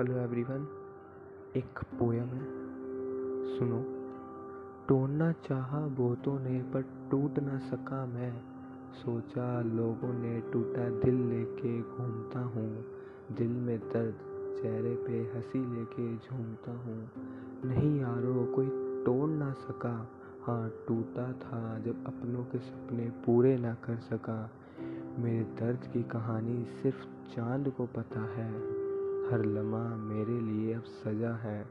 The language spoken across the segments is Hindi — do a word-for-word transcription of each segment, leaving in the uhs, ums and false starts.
हेलो एवरीवन, एक पोयम है, सुनो। तोड़ना चाहा बहुतों ने पर टूट ना सका मैं, सोचा लोगों ने टूटा दिल लेके घूमता हूँ। दिल में दर्द, चेहरे पे हंसी लेके झूमता हूँ। नहीं यारो कोई तोड़ ना सका, हाँ टूटा था जब अपनों के सपने पूरे ना कर सका। मेरे दर्द की कहानी सिर्फ चांद को पता है, हर लम्हा मेरे लिए अब सजा है।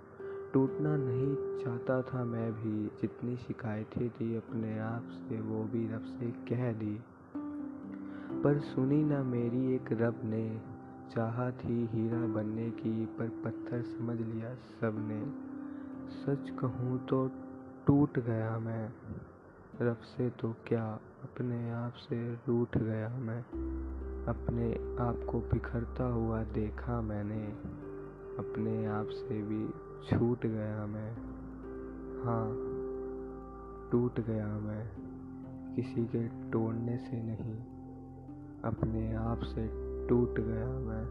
टूटना नहीं चाहता था मैं भी, जितनी शिकायतें थी अपने आप से वो भी रब से कह दी। पर सुनी ना मेरी एक रब ने, चाहा थी हीरा बनने की पर पत्थर समझ लिया सबने। सच कहूँ तो टूट गया मैं, रब से तो क्या अपने आप से रूठ गया मैं। अपने आप को बिखरता हुआ देखा मैंने, अपने आप से भी छूट गया मैं। हाँ टूट गया मैं, किसी के तोड़ने से नहीं, अपने आप से टूट गया मैं।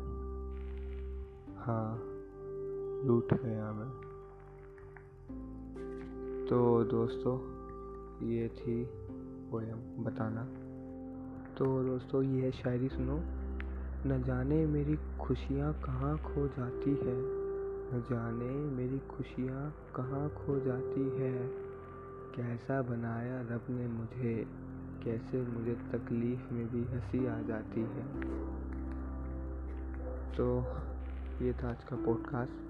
हाँ रूठ गया मैं। तो दोस्तों ये थी पोयम बताना। तो दोस्तों यह शायरी सुनो। न जाने मेरी खुशियाँ कहाँ खो जाती है, न जाने मेरी खुशियाँ कहाँ खो जाती है। कैसा बनाया रब ने मुझे, कैसे मुझे तकलीफ़ में भी हंसी आ जाती है। तो ये था आज का पॉडकास्ट।